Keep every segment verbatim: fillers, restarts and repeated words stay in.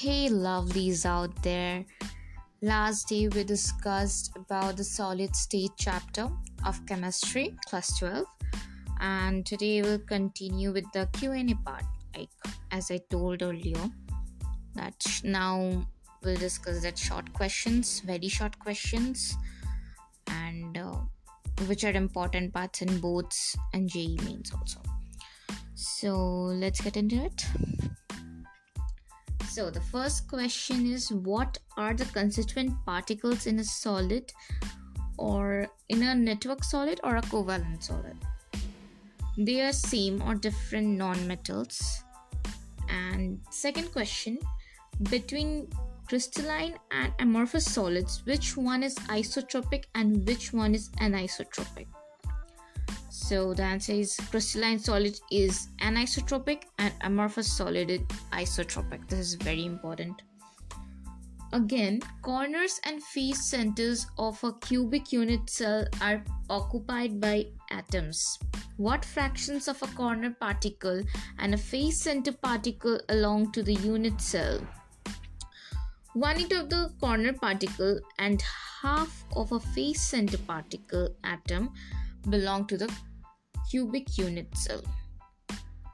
Hey lovelies out there. Last day we discussed about the solid state chapter of chemistry class twelve, and today we'll continue with the Q and A part. Like as I told earlier, that now we'll discuss that short questions, very short questions, and uh, which are important parts in boards and G E mains also. So let's get into it. So the first question is, what are the constituent particles in a solid or in a network solid or a covalent solid? They are same or different non-metals. And second question, between crystalline and amorphous solids, which one is isotropic and which one is anisotropic? So the answer is crystalline solid is anisotropic and amorphous solid is isotropic. This is very important. Again, corners and face centers of a cubic unit cell are occupied by atoms. What fractions of a corner particle and a face center particle belong to the unit cell? One eighth of the corner particle and half of a face center particle atom belong to the cubic unit cell.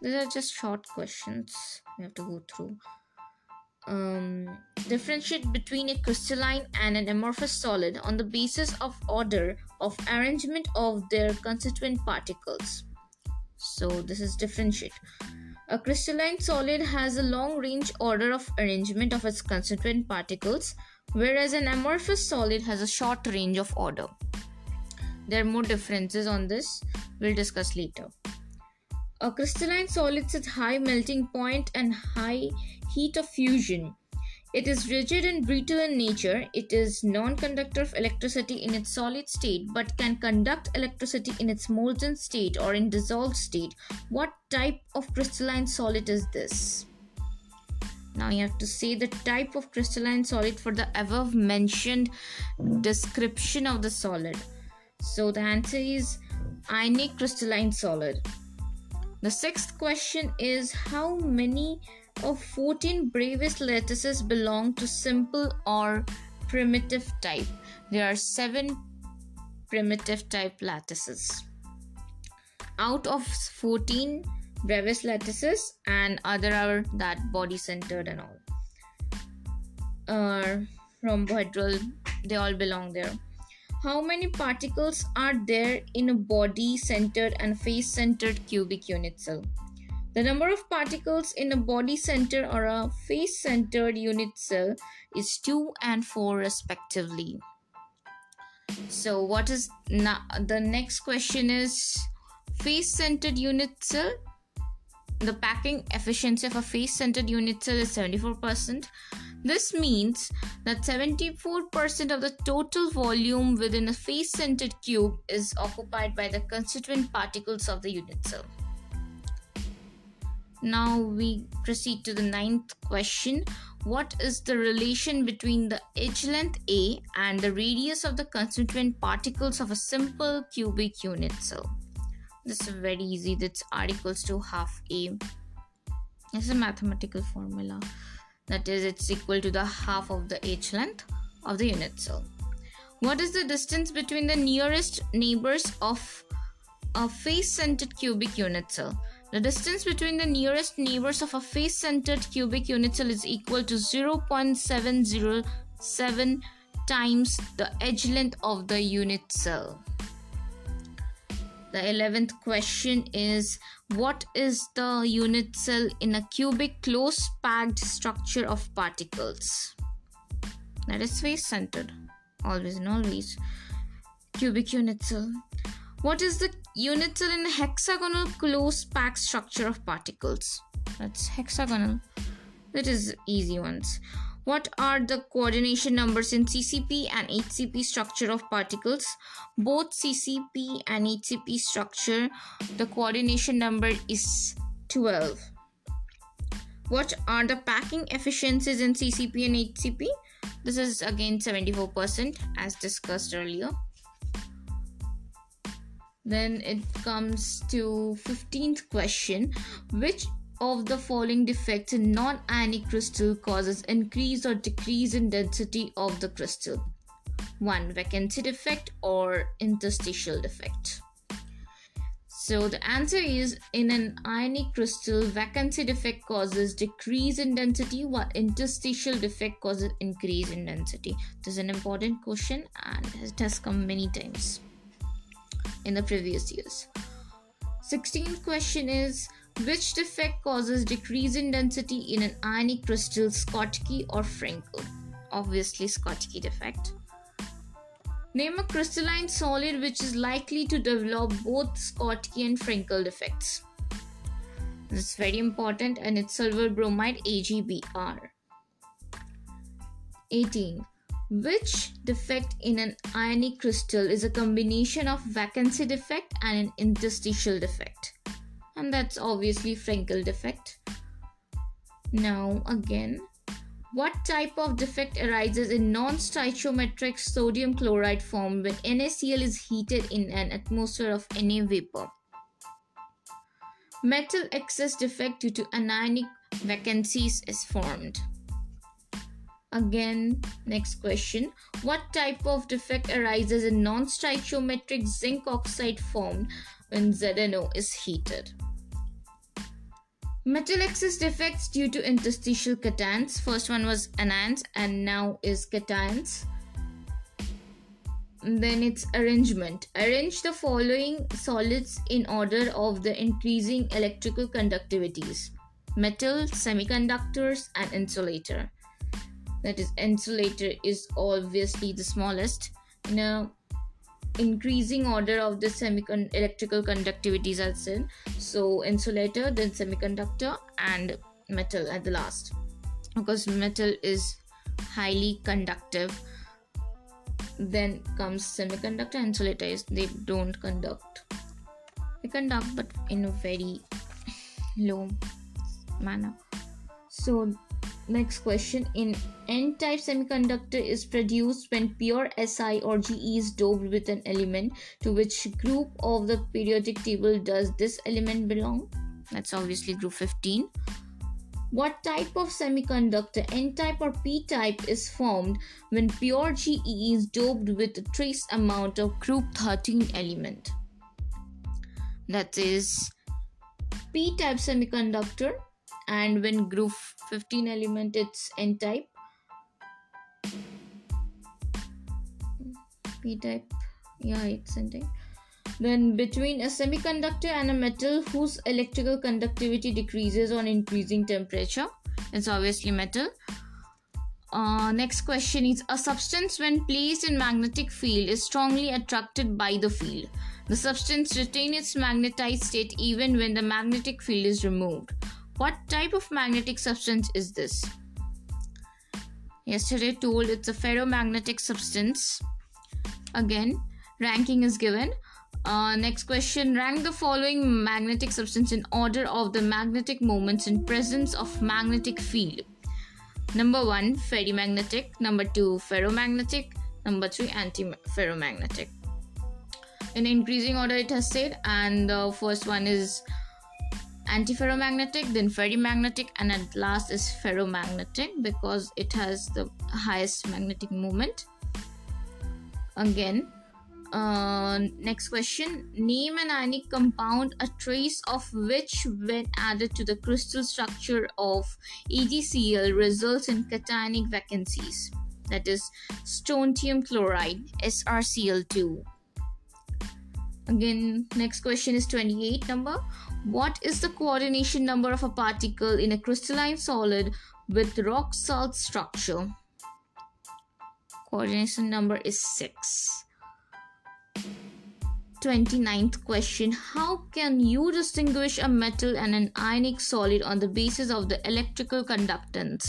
These are just short questions we have to go through. Um, differentiate between a crystalline and an amorphous solid on the basis of order of arrangement of their constituent particles. So this is differentiate. A crystalline solid has a long range order of arrangement of its constituent particles, whereas an amorphous solid has a short range of order. There are more differences on this, we'll discuss later. A crystalline solid has high melting point and high heat of fusion. It is rigid and brittle in nature. It is non-conductor of electricity in its solid state but can conduct electricity in its molten state or in dissolved state. What type of crystalline solid is this? Now you have to say the type of crystalline solid for the above mentioned description of the solid. So the answer is ionic crystalline solid. The sixth question is, how many of fourteen Brevis lattices belong to simple or primitive type? There are seven primitive type lattices out of fourteen Brevis lattices, and other are that body centered and all. Uh, rhombohedral, they all belong there. How many particles are there in a body-centered and face-centered cubic unit cell? The number of particles in a body-centered or a face-centered unit cell is two and four respectively. So what is na- the next question is face-centered unit cell. The packing efficiency of a face-centered unit cell is seventy-four percent. This means that seventy-four percent of the total volume within a face-centered cube is occupied by the constituent particles of the unit cell. Now we proceed to the ninth question. What is the relation between the edge length A and the radius of the constituent particles of a simple cubic unit cell? This is very easy. That's R equals to half A. This is a mathematical formula. That is, it's equal to the half of the edge length of the unit cell. What is the distance between the nearest neighbors of a face-centered cubic unit cell? The distance between the nearest neighbors of a face-centered cubic unit cell is equal to zero point seven zero seven times the edge length of the unit cell. The eleventh question is, what is the unit cell in a cubic close-packed structure of particles? That is face-centered, always and always, cubic unit cell. What is the unit cell in a hexagonal close-packed structure of particles? That's hexagonal. That is easy ones. What are the coordination numbers in C C P and H C P structure of particles? Both C C P and H C P structure, the coordination number is twelve. What are the packing efficiencies in C C P and H C P? This is again seventy-four percent as discussed earlier. Then it comes to fifteenth question. Which of the following defects in non-ionic crystal causes increase or decrease in density of the crystal. one. Vacancy defect or interstitial defect. So the answer is, in an ionic crystal, vacancy defect causes decrease in density, while interstitial defect causes increase in density. This is an important question and it has come many times in the previous years. sixteenth question is, which defect causes decrease in density in an ionic crystal, Schottky or Frenkel? Obviously Schottky defect. Name a crystalline solid which is likely to develop both Schottky and Frenkel defects. This is very important and it's silver bromide, A G B R. eighteen. Which defect in an ionic crystal is a combination of vacancy defect and an interstitial defect? And that's obviously Frenkel defect. Now again, what type of defect arises in non-stoichiometric sodium chloride form when NaCl is heated in an atmosphere of Na vapor? Metal excess defect due to anionic vacancies is formed. Again, next question. What type of defect arises in non-stoichiometric zinc oxide form when ZnO is heated? Metal excess defects due to interstitial cations. First one was anions and now is cations. Then it's arrangement. Arrange the following solids in order of the increasing electrical conductivities: metal, semiconductors, and insulator. That is, insulator is obviously the smallest. Now, increasing order of the semicon electrical conductivities are said. So insulator, then semiconductor, and metal at the last, because metal is highly conductive. Then comes semiconductor, insulator is, they don't conduct. They conduct but in a very low manner. So next question. In N-type semiconductor is produced when pure Si or Ge is doped with an element. To which group of the periodic table does this element belong? That's obviously group fifteen. What type of semiconductor, N-type or P-type, is formed when pure Ge is doped with a trace amount of group thirteen element? That is P-type semiconductor. And when group fifteen element, it's N-type. P-type, yeah, it's N-type. Then between a semiconductor and a metal whose electrical conductivity decreases on increasing temperature, it's obviously metal. Uh, next question is, a substance when placed in magnetic field is strongly attracted by the field. The substance retains its magnetized state even when the magnetic field is removed. What type of magnetic substance is this? Yesterday told it's a ferromagnetic substance. Again, ranking is given. Uh, next question. Rank the following magnetic substance in order of the magnetic moments in presence of magnetic field. Number one, ferrimagnetic. Number two, ferromagnetic. Number three, anti-ferromagnetic. In increasing order, it has said, and the first one is antiferromagnetic, then ferrimagnetic, and at last is ferromagnetic because it has the highest magnetic moment. Again, uh, next question. Name an ionic compound a trace of which when added to the crystal structure of AgCl results in cationic vacancies. That is strontium chloride, S r C l two. Again, next question is twenty-eight number. What is the coordination number of a particle in a crystalline solid with rock salt structure? Coordination number is six. twenty-ninth question. How can you distinguish a metal and an ionic solid on the basis of the electrical conductance?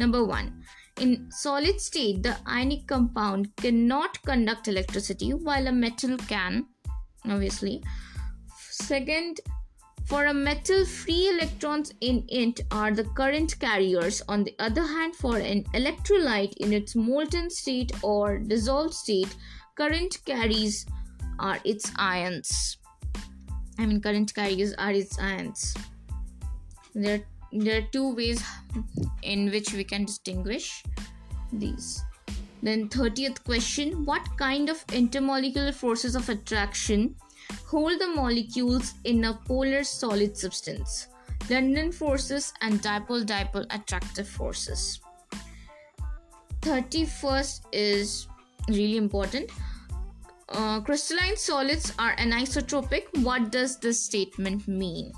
Number one. In solid state, the ionic compound cannot conduct electricity while a metal can, obviously. Second, for a metal, free electrons in it are the current carriers. On the other hand, for an electrolyte in its molten state or dissolved state, current carriers are its ions. I mean current carriers are its ions. there there are two ways in which we can distinguish these. Then thirtieth question, what kind of intermolecular forces of attraction hold the molecules in a polar solid substance? London forces and dipole-dipole attractive forces. thirty-first is really important. Uh, crystalline solids are anisotropic. What does this statement mean?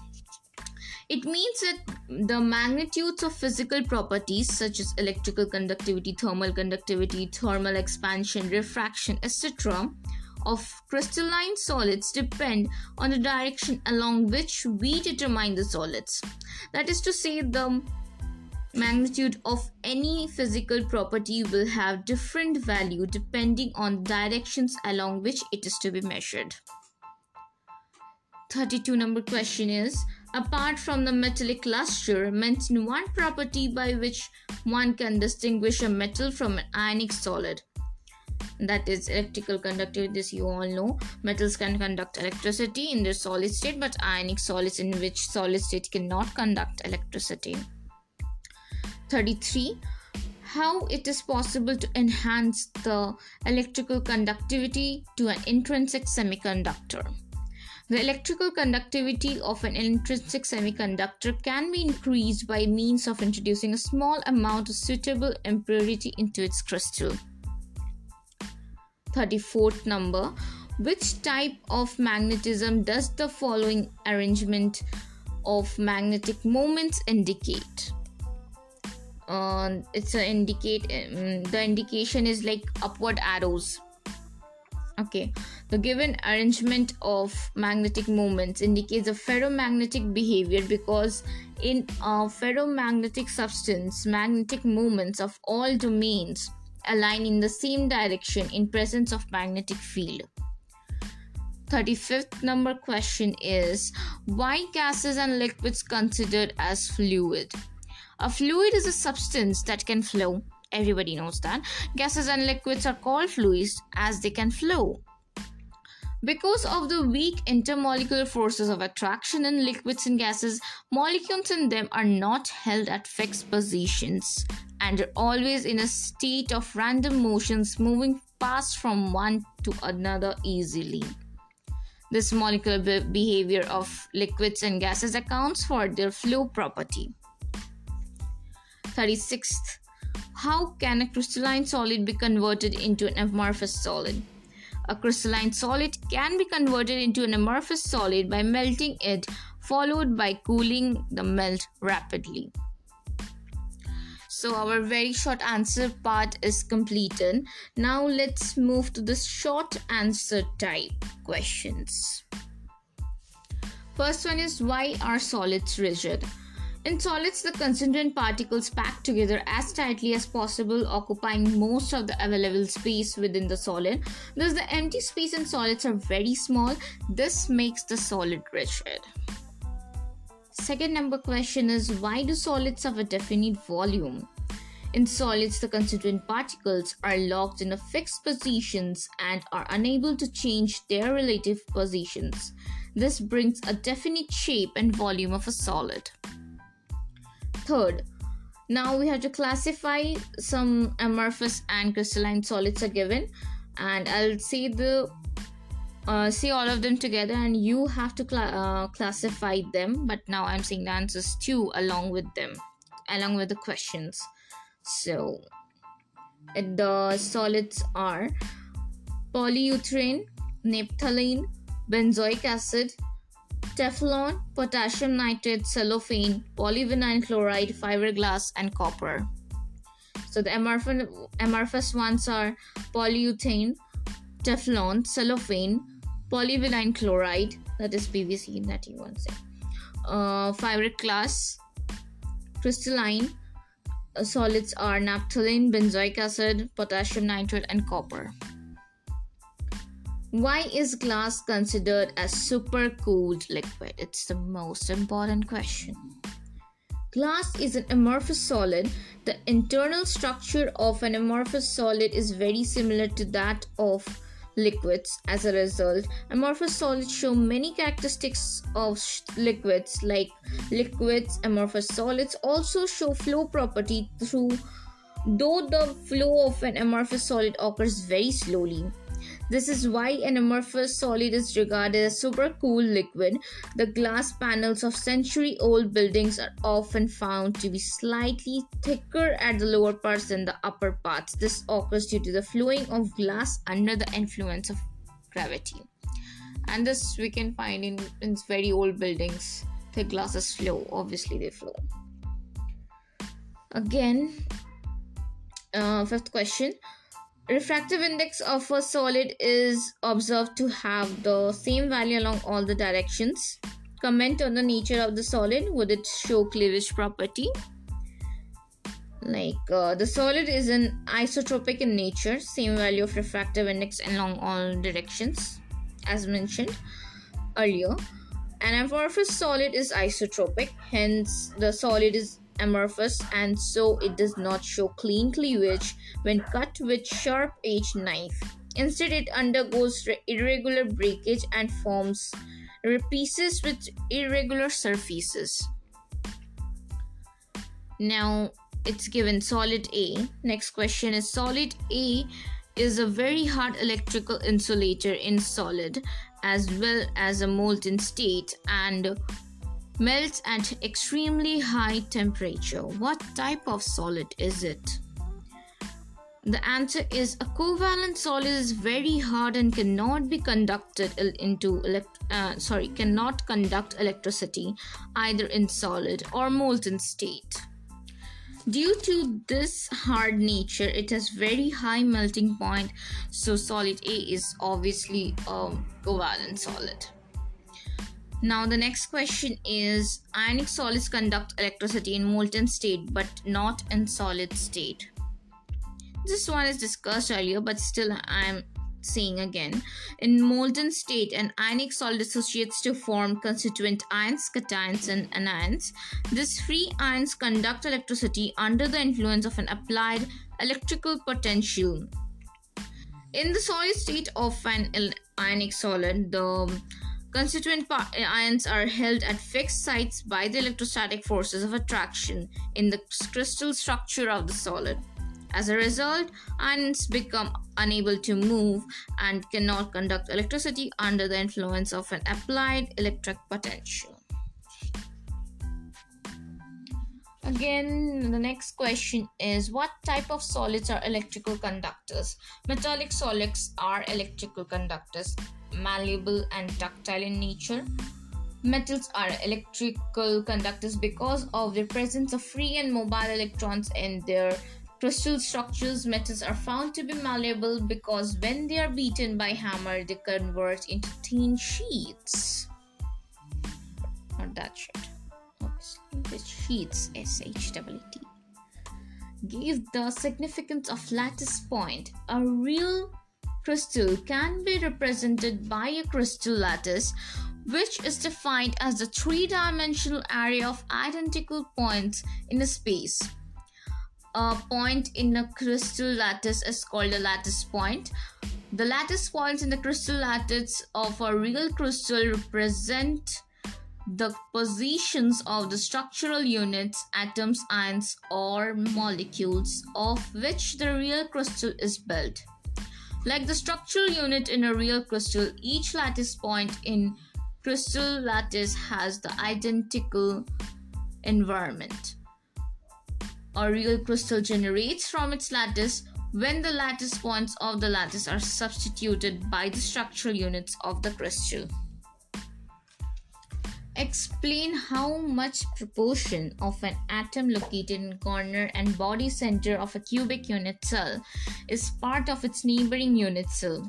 It means that the magnitudes of physical properties such as electrical conductivity, thermal conductivity, thermal expansion, refraction, et cetera of crystalline solids depend on the direction along which we determine the solids. That is to say, the magnitude of any physical property will have different value depending on the directions along which it is to be measured. thirty-two number question is, apart from the metallic luster, mention one property by which one can distinguish a metal from an ionic solid. That is electrical conductivity. This you all know. Metals can conduct electricity in their solid state, but ionic solids in which solid state cannot conduct electricity. thirty-three. How it is possible to enhance the electrical conductivity to an intrinsic semiconductor? The electrical conductivity of an intrinsic semiconductor can be increased by means of introducing a small amount of suitable impurity into its crystal. thirty-fourth number, which type of magnetism does the following arrangement of magnetic moments indicate? Uh, it's a indicate um, the indication is like upward arrows. Okay, the given arrangement of magnetic moments indicates a ferromagnetic behavior because in a ferromagnetic substance, magnetic moments of all domains align in the same direction in presence of magnetic field. thirty-fifth number question is, why gases and liquids considered as fluid? A fluid is a substance that can flow. Everybody knows that. Gases and liquids are called fluids as they can flow. Because of the weak intermolecular forces of attraction in liquids and gases, molecules in them are not held at fixed positions and are always in a state of random motions, moving fast from one to another easily. This molecular be- behavior of liquids and gases accounts for their flow property. thirty-sixth. How can a crystalline solid be converted into an amorphous solid? A crystalline solid can be converted into an amorphous solid by melting it, followed by cooling the melt rapidly. So our very short answer part is completed. Now let's move to the short answer type questions. First one is, why are solids rigid? In solids, the constituent particles pack together as tightly as possible, occupying most of the available space within the solid. Thus, the empty space in solids are very small. This makes the solid rigid. Second number question is, why do solids have a definite volume? In solids, the constituent particles are locked in a fixed positions and are unable to change their relative positions. This brings a definite shape and volume of a solid. Third, now we have to classify some amorphous and crystalline solids are given, and I'll say the uh, say all of them together, and you have to cl- uh, classify them. But now I'm saying the answers too along with them, along with the questions. So the solids are polyurethane, naphthalene, benzoic acid, Teflon, potassium nitrate, cellophane, polyvinyl chloride, fiberglass, and copper. So the amorphous, amorphous ones are polyurethane, Teflon, cellophane, polyvinyl chloride, that is P V C, that you want to say, uh, fiberglass. Crystalline uh, solids are naphthalene, benzoic acid, potassium nitrate, and copper. Why is glass considered a supercooled liquid? It's the most important question. Glass is an amorphous solid. The internal structure of an amorphous solid is very similar to that of liquids. As a result, amorphous solids show many characteristics of liquids, like liquids. Amorphous solids also show flow property through, though the flow of an amorphous solid occurs very slowly. This is why an amorphous solid is regarded as super cool liquid. The glass panels of century-old buildings are often found to be slightly thicker at the lower parts than the upper parts. This occurs due to the flowing of glass under the influence of gravity. And this we can find in, in very old buildings. The glasses flow, obviously they flow. Again, uh, fifth question. Refractive index of a solid is observed to have the same value along all the directions. Comment on the nature of the solid. Would it show cleavage property? Like uh, the solid is an isotropic in nature, same value of refractive index along all directions as mentioned earlier. An amorphous solid is isotropic, hence the solid is amorphous, and so it does not show clean cleavage when cut with sharp edged knife. Instead, it undergoes irregular breakage and forms pieces with irregular surfaces. Now it's given solid A. Next question is, solid A is a very hard electrical insulator in solid as well as a molten state and melts at extremely high temperature. What type of solid is it? The answer is, a covalent solid is very hard and cannot be conducted into elect- uh, sorry cannot conduct electricity either in solid or molten state. Due to this hard nature, it has very high melting point, so solid A is obviously a covalent solid. Now the next question is, ionic solids conduct electricity in molten state but not in solid state. This one is discussed earlier, but still I am saying again. In molten state, an ionic solid dissociates to form constituent ions, cations and anions. These free ions conduct electricity under the influence of an applied electrical potential. In the solid state of an ionic solid, the constituent ions are held at fixed sites by the electrostatic forces of attraction in the crystal structure of the solid. As a result, ions become unable to move and cannot conduct electricity under the influence of an applied electric potential. Again, the next question is, what type of solids are electrical conductors? Metallic solids are electrical conductors, malleable and ductile in nature. Metals are electrical conductors because of their presence of free and mobile electrons in their crystal structures. Metals are found to be malleable because when they are beaten by hammer, they convert into thin sheets. Not that sheet. Obviously, sheets. S H E E T. Give the significance of lattice point. A real crystal can be represented by a crystal lattice, which is defined as the three-dimensional area of identical points in a space. A point in a crystal lattice is called a lattice point. The lattice points in the crystal lattice of a real crystal represent the positions of the structural units, atoms, ions, or molecules of which the real crystal is built. Like the structural unit in a real crystal, each lattice point in crystal lattice has the identical environment. A real crystal generates from its lattice when the lattice points of the lattice are substituted by the structural units of the crystal. Explain how much proportion of an atom located in corner and body center of a cubic unit cell is part of its neighboring unit cell.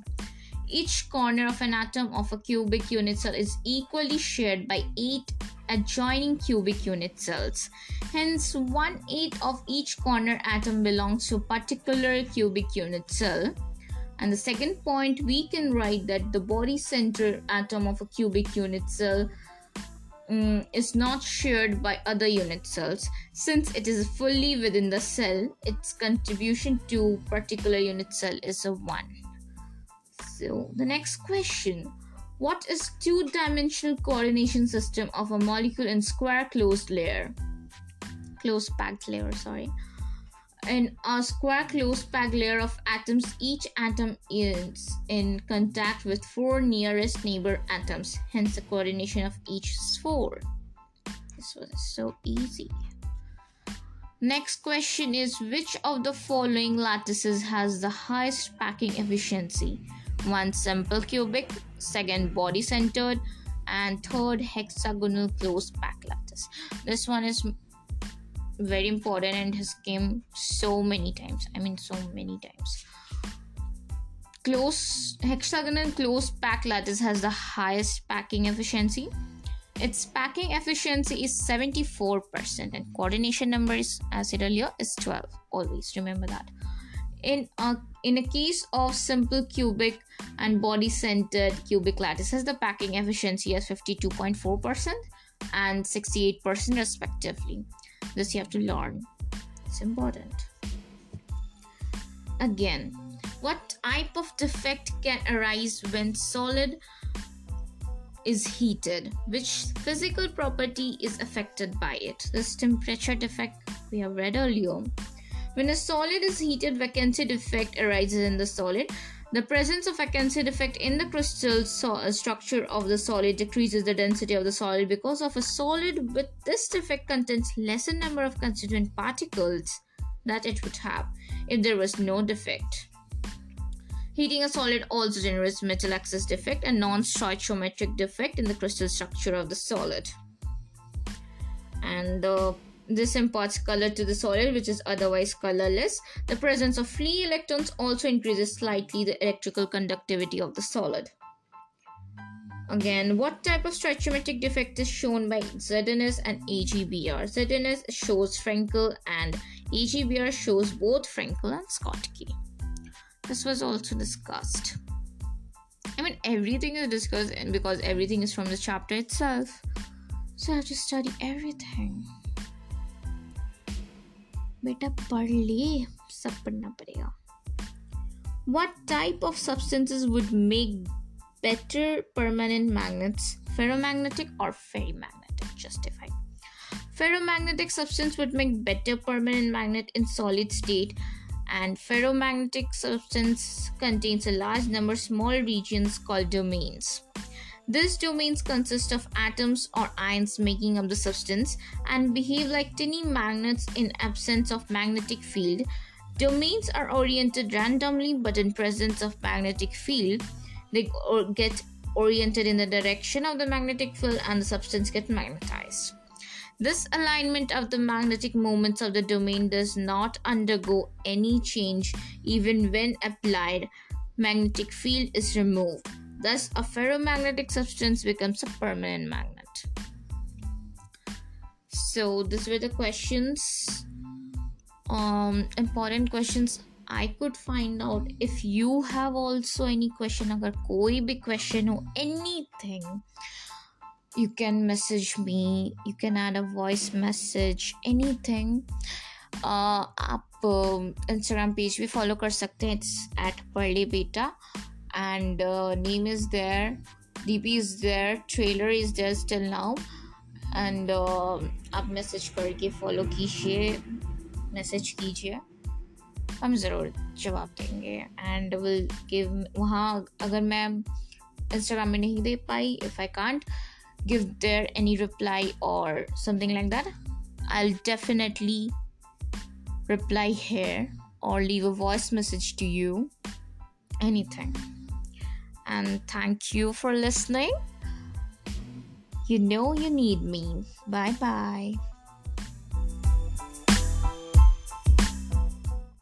Each corner of an atom of a cubic unit cell is equally shared by eight adjoining cubic unit cells. Hence, one-eighth of each corner atom belongs to a particular cubic unit cell. And the second point, we can write that the body center atom of a cubic unit cell Mm, is not shared by other unit cells. Since it is fully within the cell, its contribution to particular unit cell is a one. So the next question, what is two-dimensional coordination system of a molecule in square closed layer? Closed packed layer, sorry. In a square closed packed layer of atoms, each atom is in contact with four nearest neighbor atoms, hence the coordination of each is four. This was so easy. Next question is, which of the following lattices has the highest packing efficiency? One, simple cubic, second, body centered, and third, hexagonal closed packed lattice. This one is very important and has came so many times. I mean, so many times. Close hexagonal closed packed lattice has the highest packing efficiency. Its packing efficiency is seventy-four percent and coordination number is, as said earlier, is twelve. Always remember that. In a, in a case of simple cubic and body-centered cubic lattices, the packing efficiency is fifty-two point four percent and sixty-eight percent respectively. This you have to learn. It's important. Again, what type of defect can arise when solid is heated? Which physical property is affected by it? This temperature defect we have read earlier. When a solid is heated, vacancy defect arises in the solid. The presence of vacancy defect in the crystal so- structure of the solid decreases the density of the solid because of a solid with this defect contains lesser number of constituent particles that it would have if there was no defect. Heating a solid also generates metal excess defect and non-stoichiometric defect in the crystal structure of the solid. And uh, this imparts color to the solid, which is otherwise colorless. The presence of free electrons also increases slightly the electrical conductivity of the solid. Again, what type of stoichiometric defect is shown by Z N S and AgBr? Z N S shows Frenkel and AgBr shows both Frenkel and Schottky. This was also discussed. I mean, everything is discussed because everything is from the chapter itself. So I have to study everything. Beta padh le, sab padhna padega. What type of substances would make better permanent magnets? Ferromagnetic or ferrimagnetic? Justify. Ferromagnetic substance would make better permanent magnet in solid state. And ferromagnetic substance contains a large number of small regions called domains. These domains consist of atoms or ions making up the substance and behave like tiny magnets in absence of magnetic field. Domains are oriented randomly, but in presence of magnetic field, they get oriented in the direction of the magnetic field and the substance gets magnetized. This alignment of the magnetic moments of the domain does not undergo any change even when applied magnetic field is removed. Thus, a ferromagnetic substance becomes a permanent magnet. So, these were the questions, um, important questions I could find out. If you have also any question, agar koi bhi question or anything, you can message me, you can add a voice message, anything. Uh, aap uh, Instagram page bhi follow kar sakte hain. It's at Parle Beta and uh, name is there, D P is there, trailer is there till now. And uh, aap message karke follow kijiye, message kijiye. Hum zarur jawab denge and will give. Wahan agar main Instagram mein nahi de pai, if I can't give there any reply or something like that, I'll definitely reply here or leave a voice message to you, anything. And thank you for listening. You know you need me. Bye bye.